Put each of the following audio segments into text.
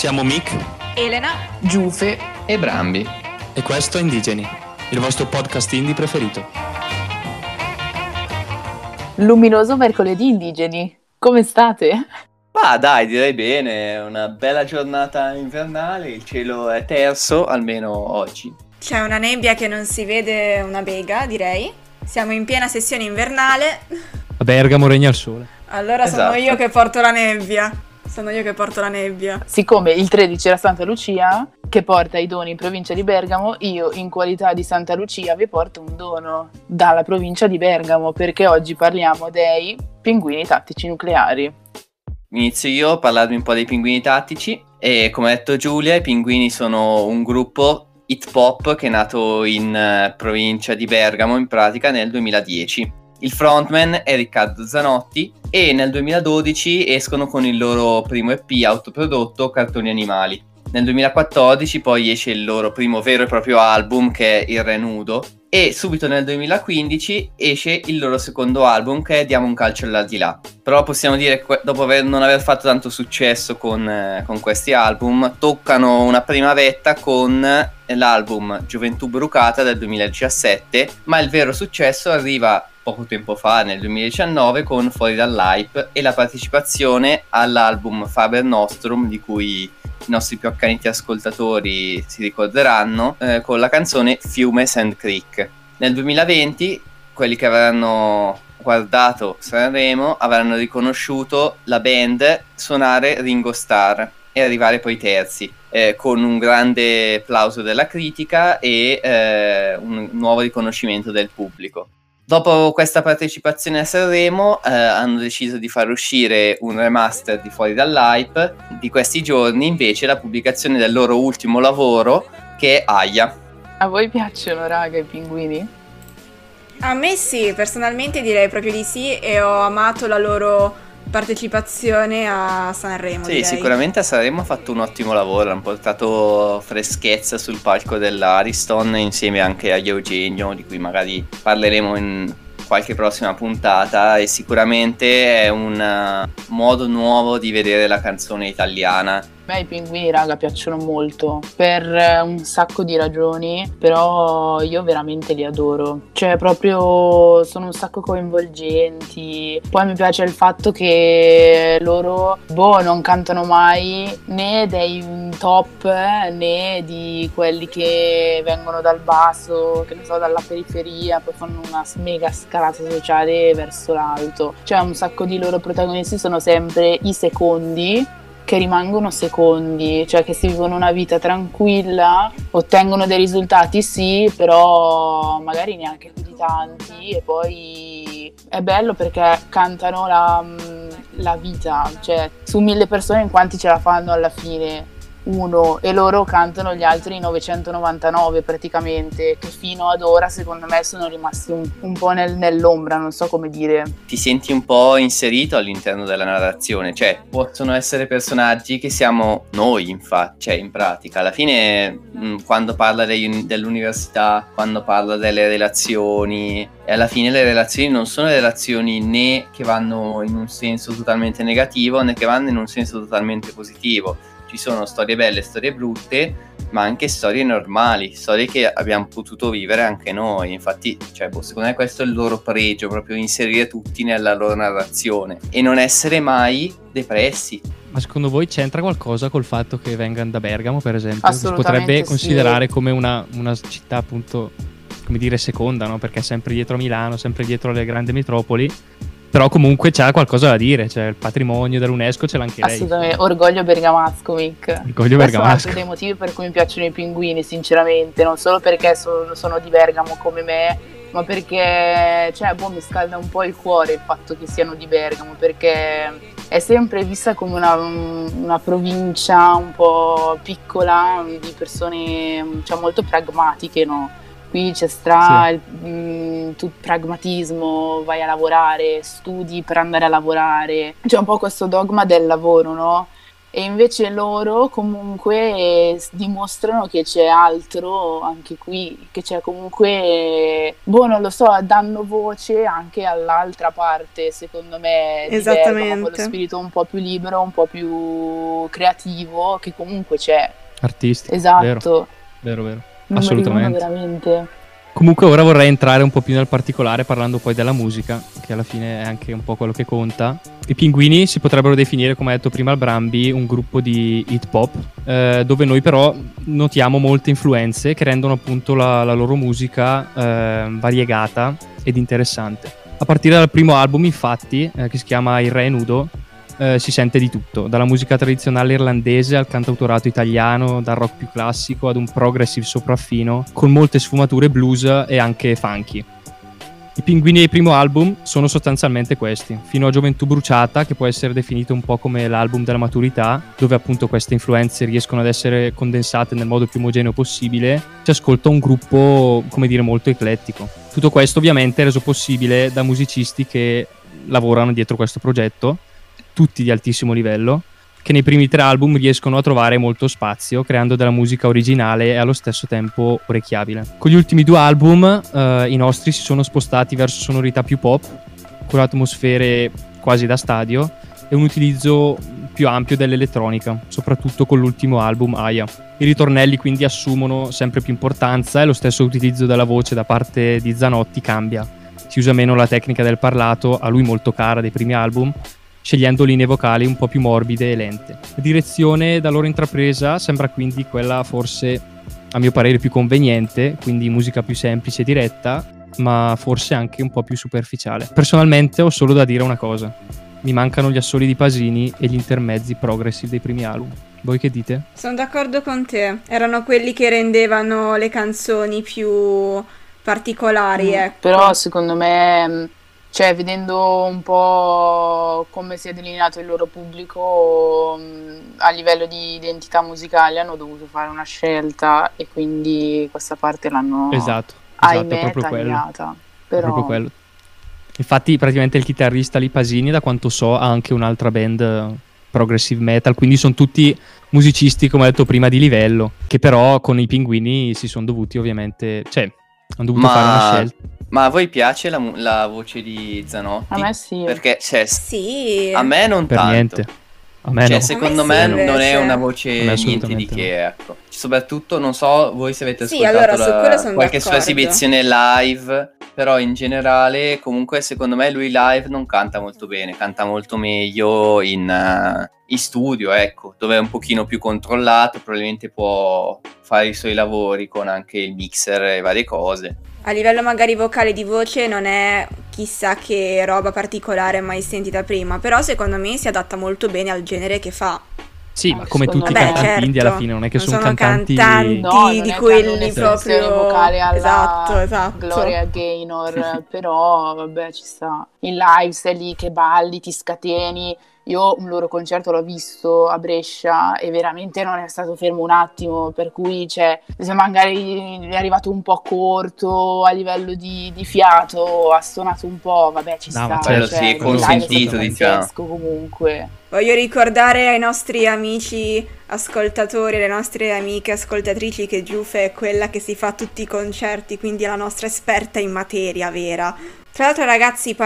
Siamo Mick, Elena, Giufe e Brambi. E questo è Indigeni, il vostro podcast indie preferito. Luminoso mercoledì, Indigeni. Come state? Ma dai, direi bene. Una bella giornata invernale, il cielo è terso, almeno oggi. C'è una nebbia che non si vede una bega, direi. Siamo in piena sessione invernale. A Bergamo regna il sole. Allora esatto. Sono io che porto la nebbia. Siccome il 13 era Santa Lucia, che porta i doni in provincia di Bergamo, io in qualità di Santa Lucia vi porto un dono dalla provincia di Bergamo, perché oggi parliamo dei pinguini tattici nucleari. Inizio io a parlarvi un po' dei pinguini tattici e, come ha detto Giulia, i pinguini sono un gruppo hip hop che è nato in provincia di Bergamo, in pratica nel 2010. Il frontman è Riccardo Zanotti e nel 2012 escono con il loro primo EP autoprodotto, Cartoni Animali. Nel 2014 poi esce il loro primo vero e proprio album, che è Il Re Nudo, e subito nel 2015 esce il loro secondo album, che è Diamo un calcio al di là. Però possiamo dire che dopo non aver fatto tanto successo con questi album, toccano una prima vetta con l'album Gioventù Bruciata del 2017, ma il vero successo arriva poco tempo fa, nel 2019, con Fuori dall'Hype e la partecipazione all'album Faber Nostrum, di cui i nostri più accaniti ascoltatori si ricorderanno, con la canzone Fiume Sand Creek. Nel 2020 quelli che avranno guardato Sanremo avranno riconosciuto la band suonare Ringo Starr e arrivare poi terzi, con un grande plauso della critica e un nuovo riconoscimento del pubblico. Dopo questa partecipazione a Sanremo hanno deciso di far uscire un remaster di Fuori dall'Hype. Di questi giorni invece la pubblicazione del loro ultimo lavoro, che è Aya. A voi piacciono, raga, i pinguini? A me sì, personalmente direi proprio di sì, e ho amato la loro partecipazione a Sanremo. Sì, direi. Sicuramente a Sanremo ha fatto un ottimo lavoro, hanno portato freschezza sul palco dell'Ariston insieme anche agli Eugenio, di cui magari parleremo in qualche prossima puntata, e sicuramente è un modo nuovo di vedere la canzone italiana. A me i pinguini, raga, piacciono molto per un sacco di ragioni, però io veramente li adoro, cioè proprio sono un sacco coinvolgenti. Poi mi piace il fatto che loro non cantano mai né dei top né di quelli che vengono dal basso, che ne so, dalla periferia, poi fanno una mega scalata sociale verso l'alto. Cioè un sacco di loro protagonisti sono sempre i secondi, che rimangono secondi, cioè che si vivono una vita tranquilla, ottengono dei risultati sì, però magari neanche più di tanti, e poi è bello perché cantano la vita, cioè su 1000 persone in quanti ce la fanno alla fine? Uno, e loro cantano gli altri 999 praticamente, che fino ad ora secondo me sono rimasti un po' nell'ombra, non so come dire. Ti senti un po' inserito all'interno della narrazione, cioè possono essere personaggi che siamo noi, cioè in pratica alla fine quando parla dell'università, quando parla delle relazioni, e alla fine le relazioni non sono relazioni né che vanno in un senso totalmente negativo né che vanno in un senso totalmente positivo. Ci sono storie belle, storie brutte, ma anche storie normali, storie che abbiamo potuto vivere anche noi. Infatti, cioè, secondo me questo è il loro pregio, proprio inserire tutti nella loro narrazione e non essere mai depressi. Ma secondo voi c'entra qualcosa col fatto che vengano da Bergamo, per esempio? Si potrebbe considerare come una città, appunto, come dire, seconda, no? Perché è sempre dietro a Milano, sempre dietro alle grandi metropoli. Però comunque c'ha qualcosa da dire, cioè il patrimonio dell'UNESCO ce l'ha anche lei. Assolutamente, orgoglio bergamasco, Mick. Orgoglio bergamasco. Questo è uno dei motivi per cui mi piacciono i pinguini, sinceramente, non solo perché sono di Bergamo come me, ma perché, cioè, mi scalda un po' il cuore il fatto che siano di Bergamo, perché è sempre vista come una provincia un po' piccola, di persone, cioè, molto pragmatiche, no? Qui c'è tu pragmatismo, vai a lavorare, studi per andare a lavorare. C'è un po' questo dogma del lavoro, no? E invece loro comunque dimostrano che c'è altro anche qui, che c'è comunque, boh, non lo so, danno voce anche all'altra parte, secondo me, di Bergamo, quello spirito un po' più libero, un po' più creativo, che comunque c'è. Artistico, esatto. Vero. Assolutamente. Veramente. Comunque ora vorrei entrare un po' più nel particolare parlando poi della musica, che alla fine è anche un po' quello che conta. I Pinguini si potrebbero definire, come ha detto prima il Brambi, un gruppo di hip hop, dove noi però notiamo molte influenze che rendono appunto la loro musica variegata ed interessante. A partire dal primo album infatti, che si chiama Il Re Nudo, si sente di tutto, dalla musica tradizionale irlandese al cantautorato italiano, dal rock più classico ad un progressive sopraffino, con molte sfumature blues e anche funky. I Pinguini del primo album sono sostanzialmente questi, fino a Gioventù Bruciata, che può essere definito un po' come l'album della maturità, dove appunto queste influenze riescono ad essere condensate nel modo più omogeneo possibile, si ascolta un gruppo, come dire, molto eclettico. Tutto questo ovviamente è reso possibile da musicisti che lavorano dietro questo progetto, tutti di altissimo livello, che nei primi tre album riescono a trovare molto spazio, creando della musica originale e allo stesso tempo orecchiabile. Con gli ultimi due album i nostri si sono spostati verso sonorità più pop, con atmosfere quasi da stadio e un utilizzo più ampio dell'elettronica, soprattutto con l'ultimo album Aya. I ritornelli quindi assumono sempre più importanza e lo stesso utilizzo della voce da parte di Zanotti cambia. Si usa meno la tecnica del parlato, a lui molto cara dei primi album, scegliendo linee vocali un po' più morbide e lente. La direzione da loro intrapresa sembra quindi quella forse, a mio parere, più conveniente, quindi musica più semplice e diretta, ma forse anche un po' più superficiale. Personalmente ho solo da dire una cosa: mi mancano gli assoli di Pasini e gli intermezzi progressive dei primi album. Voi che dite? Sono d'accordo con te, erano quelli che rendevano le canzoni più particolari, ecco. Però secondo me... cioè, vedendo un po' come si è delineato il loro pubblico, a livello di identità musicale hanno dovuto fare una scelta e quindi questa parte l'hanno, ahimè, è proprio tagliata. Però... proprio quello. Infatti praticamente il chitarrista lì, Pasini, da quanto so, ha anche un'altra band progressive metal, quindi sono tutti musicisti, come ho detto prima, di livello, che però con i Pinguini si sono dovuti ovviamente, cioè, hanno dovuto fare una scelta. Ma a voi piace la voce di Zanotti? A me sì. Perché, cioè, sì. A me non per tanto. Niente. A me, cioè, no. Secondo me, sì, me non è una voce niente di che, ecco. Soprattutto, non so voi se avete ascoltato qualche sua esibizione live, però in generale, comunque, secondo me lui live non canta molto bene, canta molto meglio in studio, ecco, dove è un pochino più controllato, probabilmente può fare i suoi lavori con anche il mixer e varie cose. A livello magari vocale, di voce, non è chissà che roba particolare mai sentita prima, però secondo me si adatta molto bene al genere che fa. Sì, ma come tutti i cantanti indie alla fine, non è che non sono cantanti no, di quelli proprio vocale alla Gloria Gaynor, però vabbè, ci sta. In live sei lì che balli, ti scateni. Io un loro concerto l'ho visto a Brescia e veramente non è stato fermo un attimo, per cui, cioè, se magari è arrivato un po' corto a livello di fiato, ha suonato un po', vabbè, ci sta. Ma quello sì, è consentito, diciamo. Comunque. Voglio ricordare ai nostri amici ascoltatori, alle nostre amiche ascoltatrici, che Giuffe è quella che si fa tutti i concerti, quindi è la nostra esperta in materia vera. Tra l'altro, ragazzi,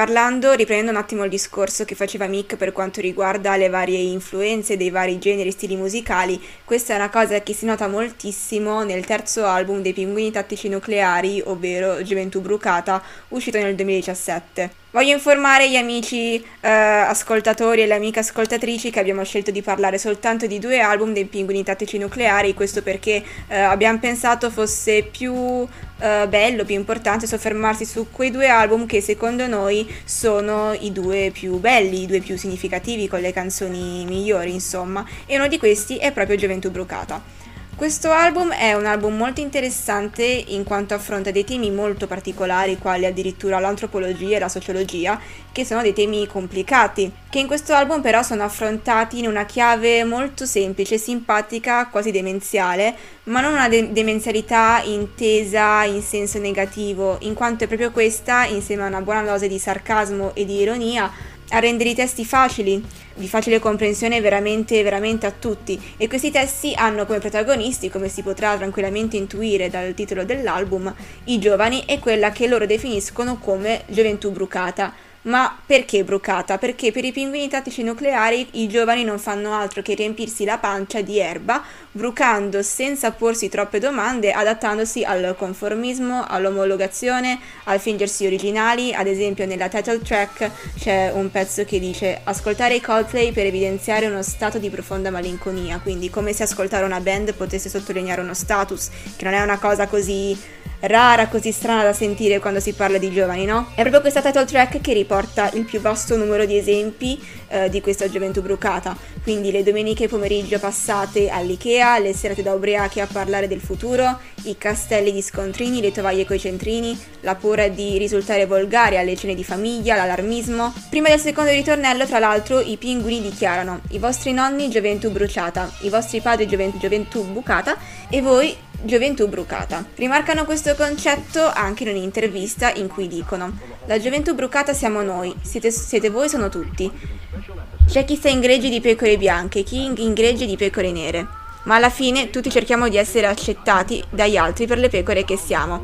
riprendo un attimo il discorso che faceva Mick per quanto riguarda le varie influenze dei vari generi e stili musicali, questa è una cosa che si nota moltissimo nel terzo album dei Pinguini Tattici Nucleari, ovvero Gioventù Bruciata, uscito nel 2017. Voglio informare gli amici ascoltatori e le amiche ascoltatrici che abbiamo scelto di parlare soltanto di due album dei Pinguini Tattici Nucleari, questo perché abbiamo pensato fosse più... bello, più importante soffermarsi su quei due album che secondo noi sono i due più belli, i due più significativi, con le canzoni migliori, insomma, e uno di questi è proprio Gioventù Bruciata. Questo album è un album molto interessante in quanto affronta dei temi molto particolari, quali addirittura l'antropologia e la sociologia, che sono dei temi complicati, che in questo album però sono affrontati in una chiave molto semplice, simpatica, quasi demenziale, ma non una demenzialità intesa in senso negativo, in quanto è proprio questa, insieme a una buona dose di sarcasmo e di ironia, a rendere i testi facili, di facile comprensione veramente a tutti, e questi testi hanno come protagonisti, come si potrà tranquillamente intuire dal titolo dell'album, i giovani e quella che loro definiscono come gioventù brucata. Ma perché brucata? Perché per i Pinguini Tattici Nucleari i giovani non fanno altro che riempirsi la pancia di erba, brucando senza porsi troppe domande, adattandosi al conformismo, all'omologazione, al fingersi originali. Ad esempio nella title track c'è un pezzo che dice ascoltare i Coldplay per evidenziare uno stato di profonda malinconia, quindi come se ascoltare una band potesse sottolineare uno status, che non è una cosa così rara, così strana da sentire quando si parla di giovani, no? È proprio questa title track che riporta il più vasto numero di esempi di questa gioventù brucata, quindi le domeniche pomeriggio passate all'Ikea, le serate da ubriachi a parlare del futuro, i castelli di scontrini, le tovaglie coi centrini, la paura di risultare volgari alle cene di famiglia, l'allarmismo. Prima del secondo ritornello, tra l'altro, i pinguini dichiarano: i vostri nonni gioventù bruciata, i vostri padri gioventù bucata e voi gioventù brucata. Rimarcano questo concetto anche in un'intervista in cui dicono: la gioventù brucata siamo noi, siete voi, sono tutti. C'è chi sta in gregge di pecore bianche, chi in gregge di pecore nere. Ma alla fine tutti cerchiamo di essere accettati dagli altri per le pecore che siamo.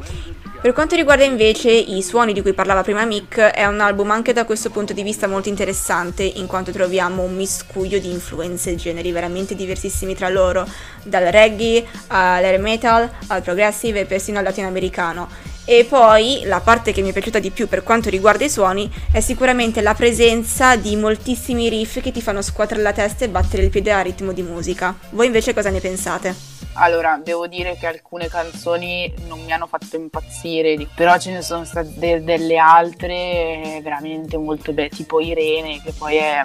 Per quanto riguarda invece i suoni di cui parlava prima Mick, è un album anche da questo punto di vista molto interessante, in quanto troviamo un miscuglio di influenze e generi veramente diversissimi tra loro, dal reggae all'air metal, al progressive e persino al latinoamericano. E poi la parte che mi è piaciuta di più per quanto riguarda i suoni è sicuramente la presenza di moltissimi riff che ti fanno scuotere la testa e battere il piede a ritmo di musica. Voi invece cosa ne pensate? Allora, devo dire che alcune canzoni non mi hanno fatto impazzire, però ce ne sono state delle altre veramente molto belle, tipo Irene, che poi è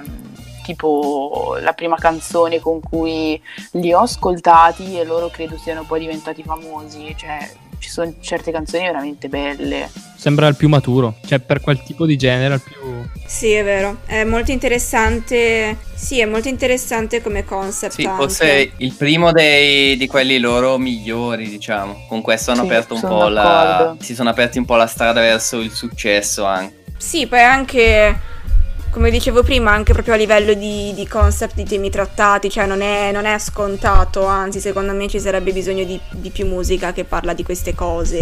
tipo la prima canzone con cui li ho ascoltati e loro credo siano poi diventati famosi, cioè ci sono certe canzoni veramente belle. Sembra il più maturo, cioè per quel tipo di genere il più... Sì, è vero, è molto interessante, sì, è molto interessante come concept. Sì, anche. Forse il primo di quelli loro migliori, diciamo, con questo hanno si sono aperti un po' la strada verso il successo anche. Sì, poi anche... Come dicevo prima, anche proprio a livello di concept, di temi trattati, cioè non è scontato, anzi secondo me ci sarebbe bisogno di più musica che parla di queste cose,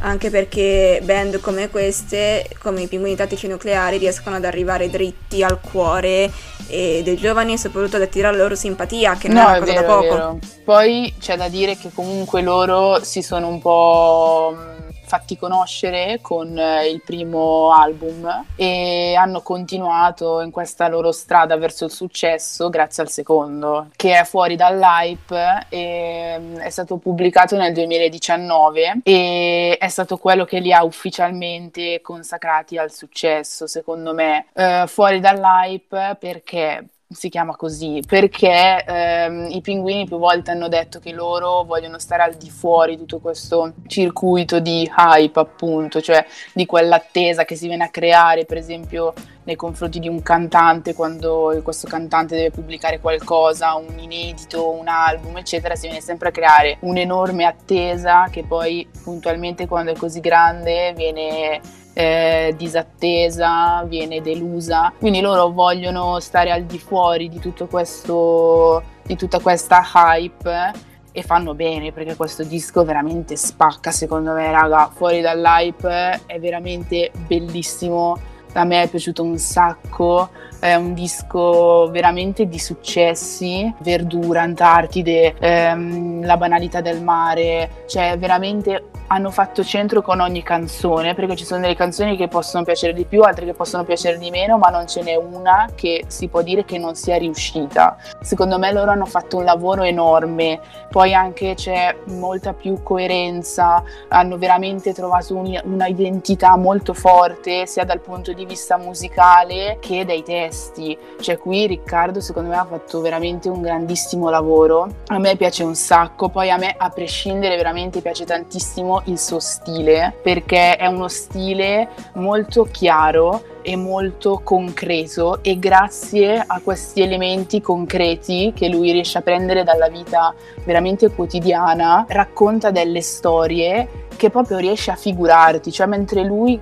anche perché band come queste, come i Pinguini Tattici Nucleari, riescono ad arrivare dritti al cuore dei giovani e soprattutto ad attirare loro simpatia, che non è una cosa da poco. Vero. Poi c'è da dire che comunque loro si sono un po' fatti conoscere con il primo album e hanno continuato in questa loro strada verso il successo grazie al secondo, che è Fuori dall'Hype, e è stato pubblicato nel 2019 e è stato quello che li ha ufficialmente consacrati al successo, secondo me. Fuori dall'Hype perché si chiama così perché i pinguini più volte hanno detto che loro vogliono stare al di fuori di tutto questo circuito di hype, appunto, cioè di quell'attesa che si viene a creare, per esempio nei confronti di un cantante, quando questo cantante deve pubblicare qualcosa, un inedito, un album, eccetera, si viene sempre a creare un'enorme attesa che poi puntualmente, quando è così grande, viene disattesa, viene delusa. Quindi loro vogliono stare al di fuori di tutto questo, di tutta questa hype, e fanno bene, perché questo disco veramente spacca, secondo me, raga. Fuori dall'hype è veramente bellissimo. A me è piaciuto un sacco, è un disco veramente di successi, Verdura, Antartide, La Banalità del Mare, cioè veramente hanno fatto centro con ogni canzone, perché ci sono delle canzoni che possono piacere di più, altre che possono piacere di meno, ma non ce n'è una che si può dire che non sia riuscita. Secondo me loro hanno fatto un lavoro enorme, poi anche c'è molta più coerenza, hanno veramente trovato una identità molto forte, sia dal punto di vista musicale che dai testi. Cioè qui Riccardo secondo me ha fatto veramente un grandissimo lavoro, a me piace un sacco. Poi a me, a prescindere, veramente piace tantissimo il suo stile, perché è uno stile molto chiaro e molto concreto, e grazie a questi elementi concreti che lui riesce a prendere dalla vita veramente quotidiana racconta delle storie che proprio riesci a figurarti, cioè mentre io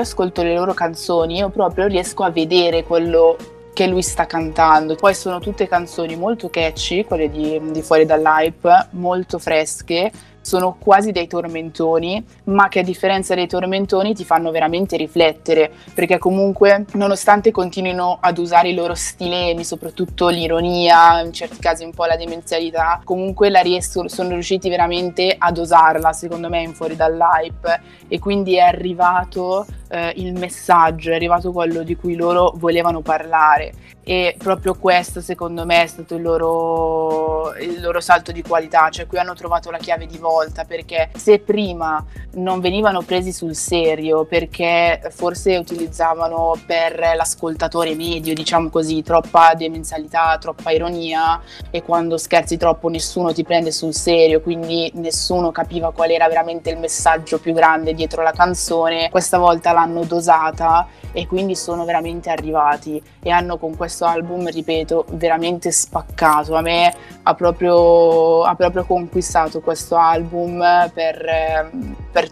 ascolto le loro canzoni io proprio riesco a vedere quello che lui sta cantando. Poi sono tutte canzoni molto catchy, quelle di Fuori dall'Hype, molto fresche, sono quasi dei tormentoni, ma che a differenza dei tormentoni ti fanno veramente riflettere, perché comunque nonostante continuino ad usare i loro stilemi, soprattutto l'ironia, in certi casi un po' la demenzialità, comunque sono riusciti veramente ad osarla, secondo me, in Fuori dall'Hype, e quindi è arrivato il messaggio, è arrivato quello di cui loro volevano parlare, e proprio questo secondo me è stato il loro salto di qualità, cioè qui hanno trovato la chiave di volta, perché se prima non venivano presi sul serio perché forse utilizzavano per l'ascoltatore medio, diciamo così, troppa demenzialità, troppa ironia, e quando scherzi troppo nessuno ti prende sul serio, quindi nessuno capiva qual era veramente il messaggio più grande dietro la canzone, questa volta l'hanno dosata e quindi sono veramente arrivati e hanno con questo album, ripeto, veramente spaccato. A me ha proprio conquistato questo album per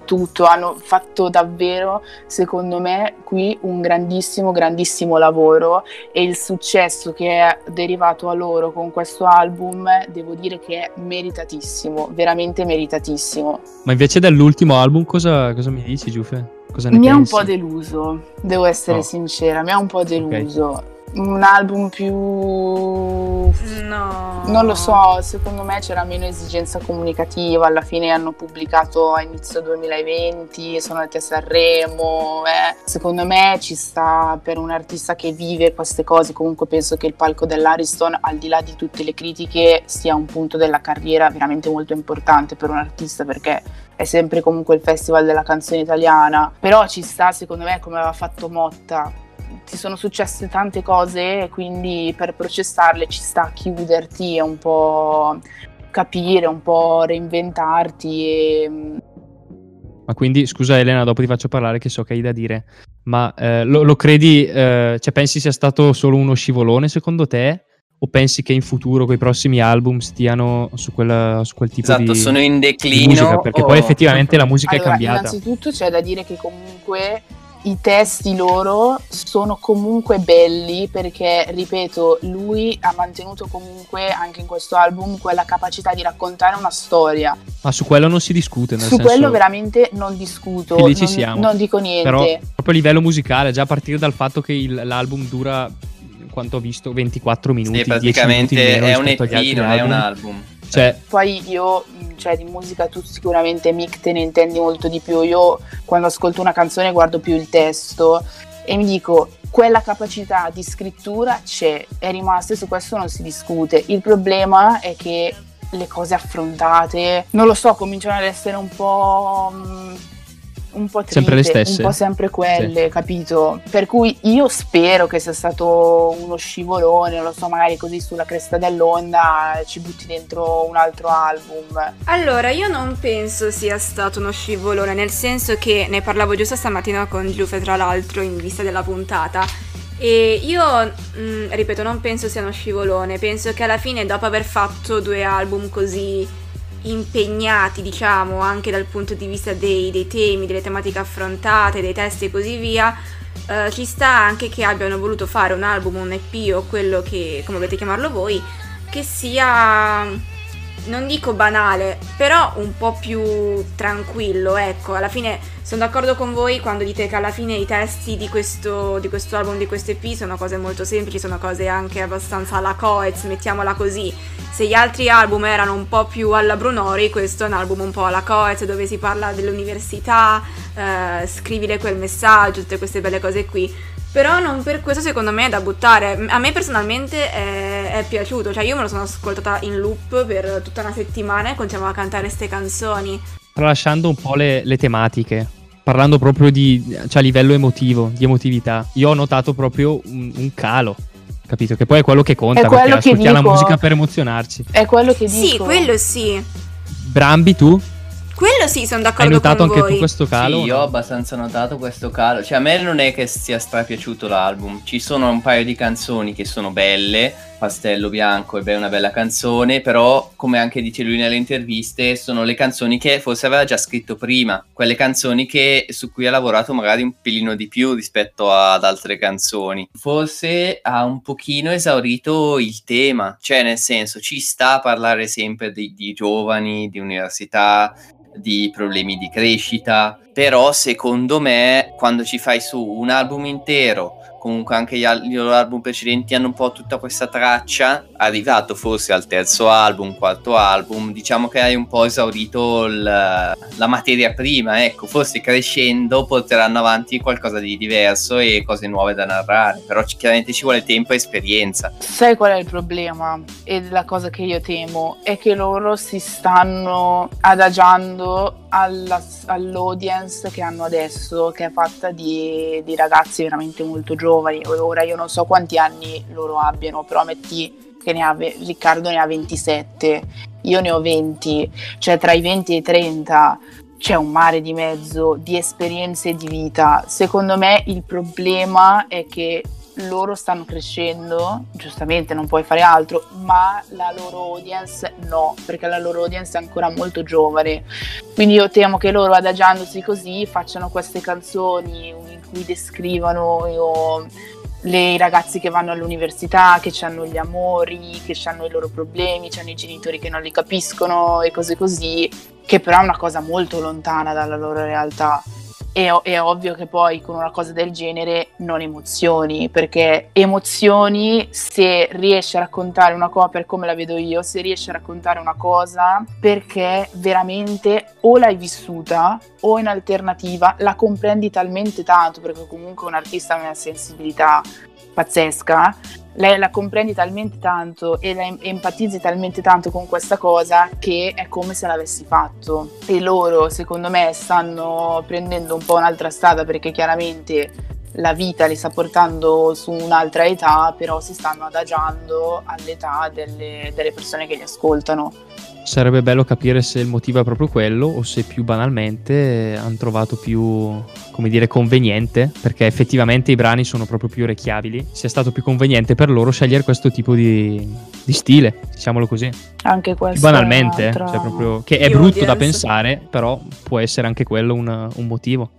tutto, hanno fatto davvero, secondo me, qui un grandissimo, grandissimo lavoro, e il successo che è derivato a loro con questo album devo dire che è meritatissimo, veramente meritatissimo. Ma invece dell'ultimo album cosa mi dici, Giuffe? Mi ha un po' deluso, devo essere sincera, mi ha un po' deluso. Okay. Un album più... No. Non lo so, secondo me c'era meno esigenza comunicativa, alla fine hanno pubblicato a inizio 2020, sono andati a Sanremo, secondo me ci sta per un artista che vive queste cose. Comunque penso che il palco dell'Ariston, al di là di tutte le critiche, sia un punto della carriera veramente molto importante per un artista, perché è sempre comunque il festival della canzone italiana, però ci sta, secondo me, come aveva fatto Motta. Ti sono successe tante cose e quindi per processarle ci sta a chiuderti e un po' capire, un po' reinventarti. Ma quindi, scusa Elena, dopo ti faccio parlare che so che hai da dire, ma lo credi, cioè pensi sia stato solo uno scivolone secondo te? O pensi che in futuro quei prossimi album stiano su quel tipo di sono in declino, di musica? Perché poi effettivamente la musica è cambiata. Innanzitutto c'è da dire che comunque i testi loro sono comunque belli, perché, ripeto, lui ha mantenuto comunque anche in questo album quella capacità di raccontare una storia. Ma su quello non si discute, nel senso... Su quello veramente non discuto, lì ci siamo. Non dico niente. Però proprio a livello musicale, già a partire dal fatto che l'album dura, quanto ho visto, 24 minuti, sì, praticamente 10 minuti è un EP, non è un album. Cioè. Poi io, cioè, di musica tu sicuramente, Mick, te ne intendi molto di più. Io quando ascolto una canzone guardo più il testo e mi dico, quella capacità di scrittura c'è, è rimasta, e su questo non si discute. Il problema è che le cose affrontate, non lo so, cominciano ad essere un po' triste, sempre le stesse, un po' sempre quelle, sì. Capito? Per cui io spero che sia stato uno scivolone, non lo so, magari così sulla cresta dell'onda ci butti dentro un altro album. Allora, io non penso sia stato uno scivolone, nel senso che ne parlavo giusto stamattina con Giuffe, tra l'altro, in vista della puntata, e io, ripeto, non penso sia uno scivolone, penso che alla fine, dopo aver fatto due album così impegnati, diciamo, anche dal punto di vista dei temi, delle tematiche affrontate, dei testi e così via, ci sta anche che abbiano voluto fare un album, un EP o quello che, come volete chiamarlo voi, che sia, non dico banale, però un po' più tranquillo, ecco. Alla fine sono d'accordo con voi quando dite che alla fine i testi di questo album, di questo EP, sono cose molto semplici, sono cose anche abbastanza alla Coez, mettiamola così. Se gli altri album erano un po' più alla Brunori, questo è un album un po' alla Coez, dove si parla dell'università, scrivile quel messaggio, tutte queste belle cose qui. Però non per questo, secondo me, è da buttare. A me personalmente è piaciuto, cioè io me lo sono ascoltata in loop per tutta una settimana e continuavo a cantare ste canzoni. Tralasciando un po' le tematiche, parlando proprio di, cioè, a livello emotivo, di emotività, io ho notato proprio un calo, capito? Che poi è quello che conta, è quello perché ascoltiamo la musica per emozionarsi. È quello che dico. Sì, quello sì. Brambi, tu? Quello sì, sono d'accordo con voi. Hai notato anche tu questo calo? Sì, io ho abbastanza notato questo calo. Cioè, a me non è che sia strapiaciuto l'album. Ci sono un paio di canzoni che sono belle, Pastello bianco, e beh, è una bella canzone, però come anche dice lui nelle interviste sono le canzoni che forse aveva già scritto prima, quelle canzoni che su cui ha lavorato magari un pelino di più rispetto ad altre canzoni. Forse ha un pochino esaurito il tema, cioè nel senso ci sta a parlare sempre di giovani, di università, di problemi di crescita, però secondo me quando ci fai su un album intero, comunque anche gli album precedenti hanno un po' tutta questa traccia, arrivato forse al terzo album, quarto album, diciamo che hai un po' esaurito la materia prima, ecco. Forse crescendo porteranno avanti qualcosa di diverso e cose nuove da narrare, però chiaramente ci vuole tempo e esperienza. Sai qual è il problema? E la cosa che io temo è che loro si stanno adagiando all'audience che hanno adesso, che è fatta di ragazzi veramente molto giovani. Ora io non so quanti anni loro abbiano, però metti che Riccardo ne ha 27, io ne ho 20, cioè tra i 20 e i 30 c'è un mare di mezzo di esperienze e di vita. Secondo me il problema è che loro stanno crescendo, giustamente non puoi fare altro, ma la loro audience no, perché la loro audience è ancora molto giovane. Quindi io temo che loro, adagiandosi così, facciano queste canzoni in cui descrivano i ragazzi che vanno all'università, che hanno gli amori, che hanno i loro problemi, hanno i genitori che non li capiscono e cose così, che però è una cosa molto lontana dalla loro realtà. È ovvio che poi con una cosa del genere non emozioni, perché emozioni se riesci a raccontare una cosa, per come la vedo io, se riesci a raccontare una cosa perché veramente o l'hai vissuta o in alternativa la comprendi talmente tanto, perché comunque un artista ha una sensibilità pazzesca, la comprendi talmente tanto e la empatizzi talmente tanto con questa cosa che è come se l'avessi fatto. E loro, secondo me, stanno prendendo un po' un'altra strada, perché chiaramente la vita li sta portando su un'altra età, però si stanno adagiando all'età delle persone che li ascoltano. Sarebbe bello capire se il motivo è proprio quello o se più banalmente hanno trovato più, come dire, conveniente, perché effettivamente i brani sono proprio più orecchiabili, sia stato più conveniente per loro scegliere questo tipo di stile, diciamolo così. Anche questo più banalmente, cioè proprio, che è brutto da pensare, però può essere anche quello un motivo.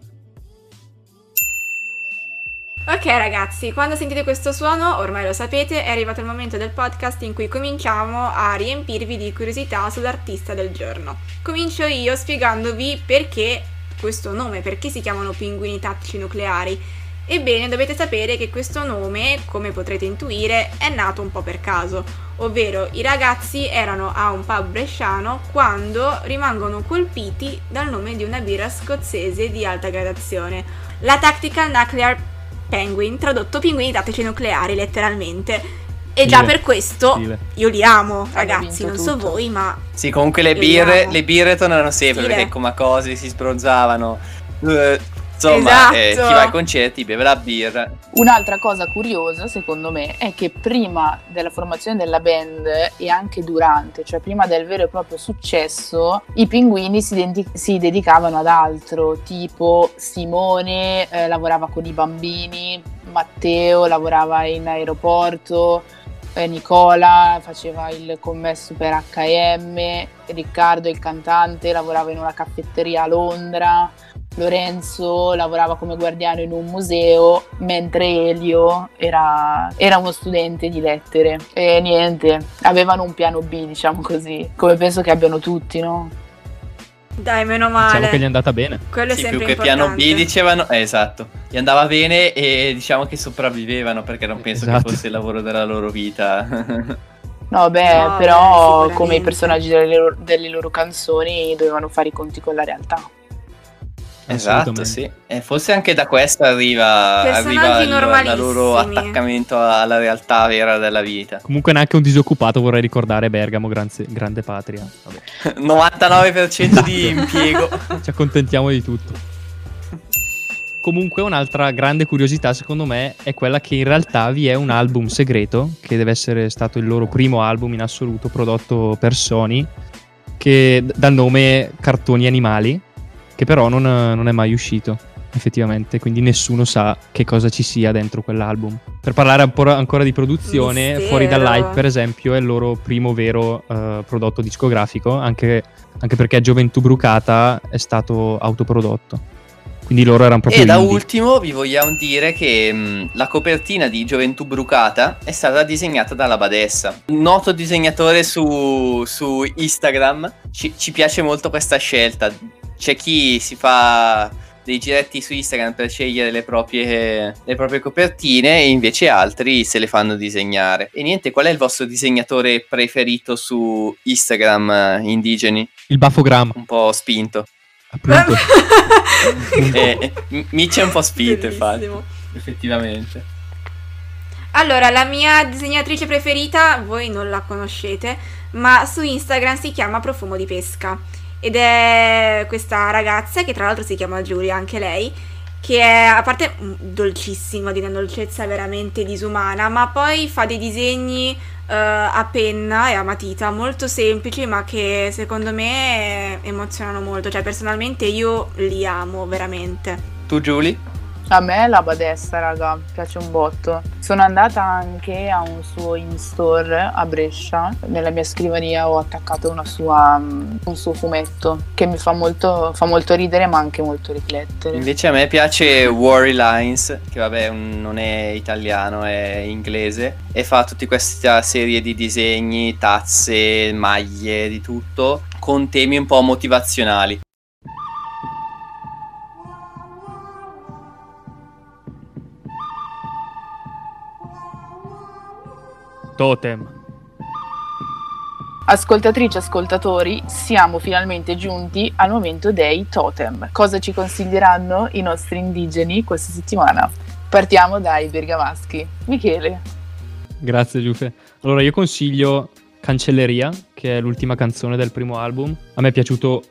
Ok ragazzi, quando sentite questo suono, ormai lo sapete, è arrivato il momento del podcast in cui cominciamo a riempirvi di curiosità sull'artista del giorno. Comincio io spiegandovi perché questo nome, perché si chiamano Pinguini Tattici Nucleari. Ebbene, dovete sapere che questo nome, come potrete intuire, è nato un po' per caso, ovvero i ragazzi erano a un pub bresciano quando rimangono colpiti dal nome di una birra scozzese di alta gradazione, la Tactical Nuclear Penguin, tradotto Pinguini Tattici Nucleari letteralmente. E già per questo io li amo, ragazzi, non so voi, ma sì, comunque le birre tornano sempre, perché come cose si sbronzavano. Insomma, esatto. Chi va ai concerti beve la birra. Un'altra cosa curiosa, secondo me, è che prima della formazione della band e anche durante, cioè prima del vero e proprio successo, i Pinguini si dedicavano ad altro, tipo Simone lavorava con i bambini, Matteo lavorava in aeroporto, Nicola faceva il commesso per H&M, Riccardo il cantante lavorava in una caffetteria a Londra, Lorenzo lavorava come guardiano in un museo, mentre Elio era uno studente di lettere. E niente, avevano un piano B, diciamo così, come penso che abbiano tutti, no? Dai, meno male. Diciamo che gli è andata bene. Quello sì, è sempre più importante. Piano B dicevano, esatto, gli andava bene e diciamo che sopravvivevano, perché non penso che fosse il lavoro della loro vita. No, però come i personaggi delle loro canzoni dovevano fare i conti con la realtà. Esatto, sì. E forse anche da questo arriva il loro attaccamento alla realtà vera della vita. Comunque neanche un disoccupato, vorrei ricordare Bergamo, grande patria. Vabbè. 99% di impiego. Ci accontentiamo di tutto. Comunque un'altra grande curiosità secondo me è quella che in realtà vi è un album segreto, che deve essere stato il loro primo album in assoluto prodotto per Sony, che dal nome Cartoni Animali, che però non è mai uscito. effettivamente, quindi nessuno sa che cosa ci sia dentro quell'album. Per parlare ancora di produzione, Mistero. Fuori dall'Hype per esempio è il loro primo vero prodotto discografico, anche perché Gioventù Bruciata è stato autoprodotto, quindi loro erano proprio indie. E da ultimo vi vogliamo dire che la copertina di Gioventù Bruciata è stata disegnata dalla Badessa, un noto disegnatore su Instagram. Ci piace molto questa scelta, c'è chi si fa dei giretti su Instagram per scegliere le proprie copertine e invece altri se le fanno disegnare. E niente, qual è il vostro disegnatore preferito su Instagram indigeni? Il baffogramma. Un po' spinto. Appunto. Mi c'è un po' spinto, infatti. Effettivamente. Allora, la mia disegnatrice preferita, voi non la conoscete, ma su Instagram si chiama Profumo di Pesca. Ed è questa ragazza che tra l'altro si chiama Giulia, anche lei, che è, a parte dolcissima, di una dolcezza veramente disumana, ma poi fa dei disegni a penna e a matita molto semplici, ma che secondo me emozionano molto, cioè personalmente io li amo veramente. Tu Giulia? A me la Badessa, raga, piace un botto. Sono andata anche a un suo in-store a Brescia. Nella mia scrivania ho attaccato un suo fumetto che mi fa molto ridere, ma anche molto riflettere. Invece a me piace Worry Lines, che vabbè non è italiano, è inglese, e fa tutta questa serie di disegni, tazze, maglie, di tutto, con temi un po' motivazionali. Totem. Ascoltatrici, ascoltatori, siamo finalmente giunti al momento dei totem. Cosa ci consiglieranno i nostri indigeni questa settimana? Partiamo dai bergamaschi. Michele. Grazie Giuffe. Allora io consiglio Cancelleria, che è l'ultima canzone del primo album. A me è piaciuto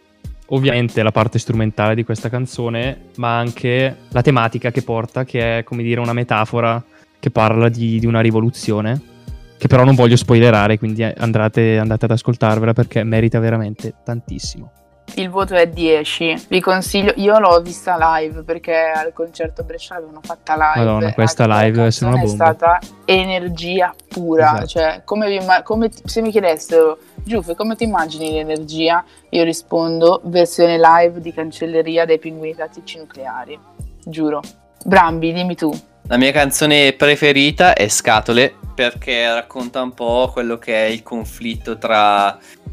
ovviamente la parte strumentale di questa canzone, ma anche la tematica che porta, che è come dire una metafora che parla di una rivoluzione, che però non voglio spoilerare, quindi andate ad ascoltarvela perché merita veramente tantissimo. Il voto è 10. Vi consiglio, io l'ho vista live perché al concerto a Brescia l'avevano fatta live. Madonna, questa live è una bomba. È stata energia pura, esatto. Cioè come se mi chiedessero Giuffe, come ti immagini l'energia? Io rispondo versione live di Cancelleria dei Pinguini Tattici Nucleari. Giuro. Brambi, dimmi tu. La mia canzone preferita è Scatole, perché racconta un po' quello che è il conflitto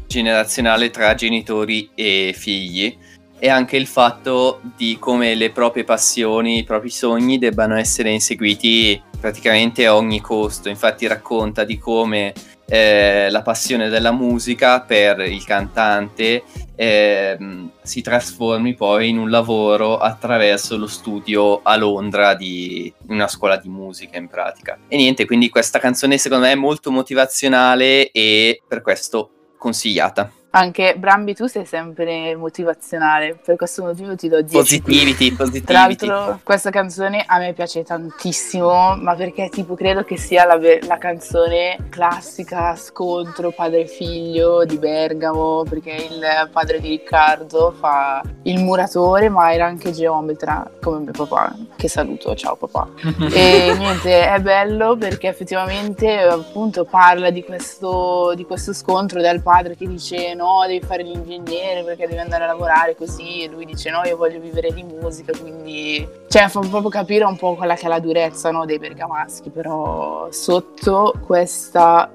generazionale tra genitori e figli, e anche il fatto di come le proprie passioni, i propri sogni debbano essere inseguiti praticamente a ogni costo. Infatti racconta di come la passione della musica per il cantante si trasformi poi in un lavoro attraverso lo studio a Londra di una scuola di musica in pratica. E niente, quindi questa canzone secondo me è molto motivazionale e per questo consigliata. Anche Brambi, tu sei sempre motivazionale, per questo motivo ti do 10. Positivity. Tra l'altro questa canzone a me piace tantissimo, ma perché tipo credo che sia la canzone classica scontro padre e figlio di Bergamo, perché il padre di Riccardo fa il muratore ma era anche geometra come mio papà, che saluto, ciao papà. E niente, è bello perché effettivamente appunto parla di questo scontro del padre che dice no, devi fare l'ingegnere perché devi andare a lavorare così, e lui dice no, io voglio vivere di musica, quindi cioè fa proprio capire un po' quella che è la durezza, no, dei bergamaschi, però sotto questa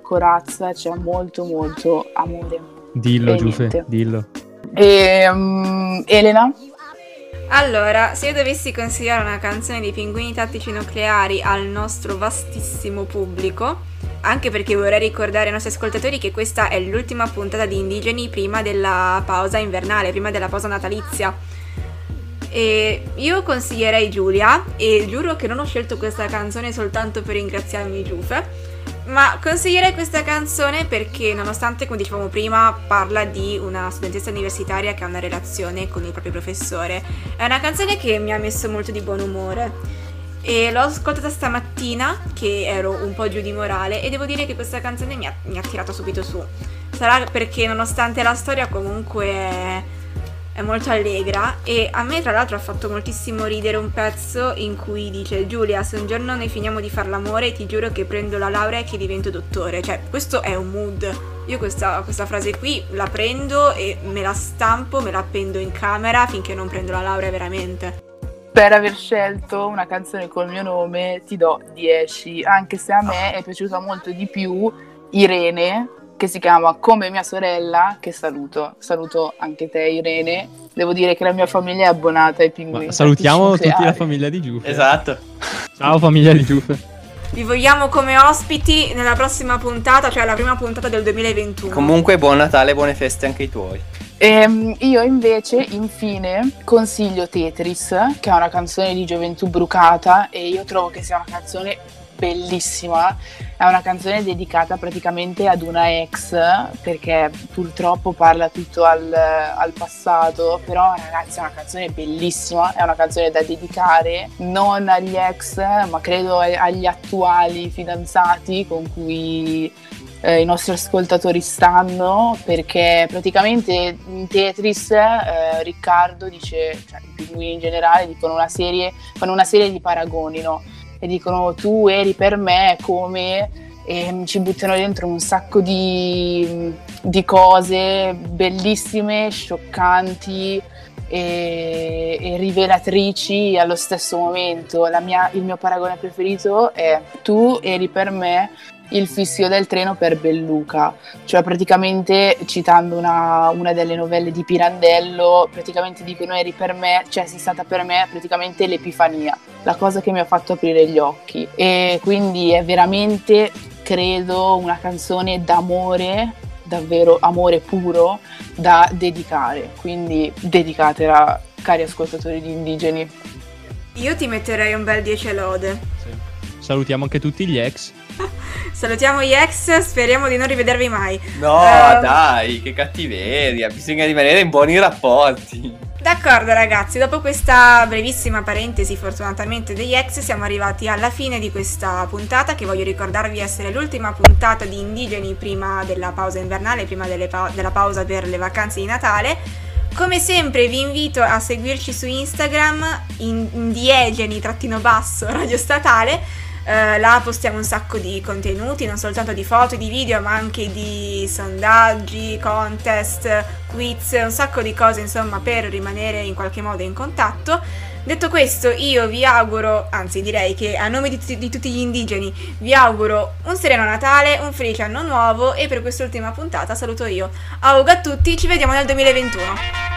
corazza c'è molto molto amore. Dillo Giuffe, dillo. Elena? Allora, se io dovessi consigliare una canzone di Pinguini Tattici Nucleari al nostro vastissimo pubblico, anche perché vorrei ricordare ai nostri ascoltatori che questa è l'ultima puntata di Indigeni prima della pausa invernale, prima della pausa natalizia, e io consiglierei Giulia, e giuro che non ho scelto questa canzone soltanto per ringraziarmi Giuffe, ma consiglierei questa canzone perché, nonostante, come dicevamo prima, parla di una studentessa universitaria che ha una relazione con il proprio professore, è una canzone che mi ha messo molto di buon umore. E l'ho ascoltata stamattina che ero un po' giù di morale, e devo dire che questa canzone mi ha tirato subito su. Sarà perché nonostante la storia comunque è molto allegra, e a me tra l'altro ha fatto moltissimo ridere un pezzo in cui dice: Giulia, se un giorno noi finiamo di far l'amore ti giuro che prendo la laurea e che divento dottore. Cioè, questo è un mood. Io questa frase qui la prendo e me la stampo, me la appendo in camera finché non prendo la laurea veramente. Per aver scelto una canzone col mio nome ti do 10, anche se a me è piaciuta molto di più Irene, che si chiama Come mia sorella, che saluto. Saluto anche te, Irene. Devo dire che la mia famiglia è abbonata ai Pinguini. Salutiamo tutti la famiglia di Giuffe. Esatto. Ciao famiglia di Giuffe. Vi vogliamo come ospiti nella prossima puntata, cioè la prima puntata del 2021. Comunque buon Natale, buone feste anche ai tuoi. Io invece, infine, consiglio Tetris, che è una canzone di Gioventù Bruciata, e io trovo che sia una canzone bellissima. È una canzone dedicata praticamente ad una ex, perché purtroppo parla tutto al passato, però ragazzi è una canzone bellissima, è una canzone da dedicare non agli ex ma credo agli attuali fidanzati con cui i nostri ascoltatori stanno, perché praticamente in Tetris Riccardo dice, cioè i pinguini in generale dicono fanno una serie di paragoni, no? E dicono tu eri per me come, e ci buttano dentro un sacco di cose bellissime, scioccanti e rivelatrici allo stesso momento. Il mio paragone preferito è tu eri per me il fischio del treno per Belluca, cioè praticamente citando una delle novelle di Pirandello, praticamente dicono eri per me, cioè sei stata per me praticamente l'epifania, la cosa che mi ha fatto aprire gli occhi, e quindi è veramente, credo, una canzone d'amore, davvero amore puro da dedicare, quindi dedicatela, cari ascoltatori di Indigeni. Io ti metterei un bel 10 lode. Sì. Salutiamo anche tutti gli ex. Salutiamo gli ex, speriamo di non rivedervi mai. No, dai, che cattiveria, bisogna rimanere in buoni rapporti. D'accordo ragazzi, dopo questa brevissima parentesi fortunatamente degli ex siamo arrivati alla fine di questa puntata, che voglio ricordarvi essere l'ultima puntata di Indigeni prima della pausa invernale, prima della pausa per le vacanze di Natale. Come sempre vi invito a seguirci su Instagram, indiegeni_radiostatale. Là postiamo un sacco di contenuti, non soltanto di foto, di video, ma anche di sondaggi, contest, quiz, un sacco di cose insomma per rimanere in qualche modo in contatto. Detto questo, io vi auguro, anzi direi che a nome di tutti gli indigeni vi auguro un sereno Natale, un felice anno nuovo, e per quest'ultima puntata saluto io. Auga a tutti, ci vediamo nel 2021.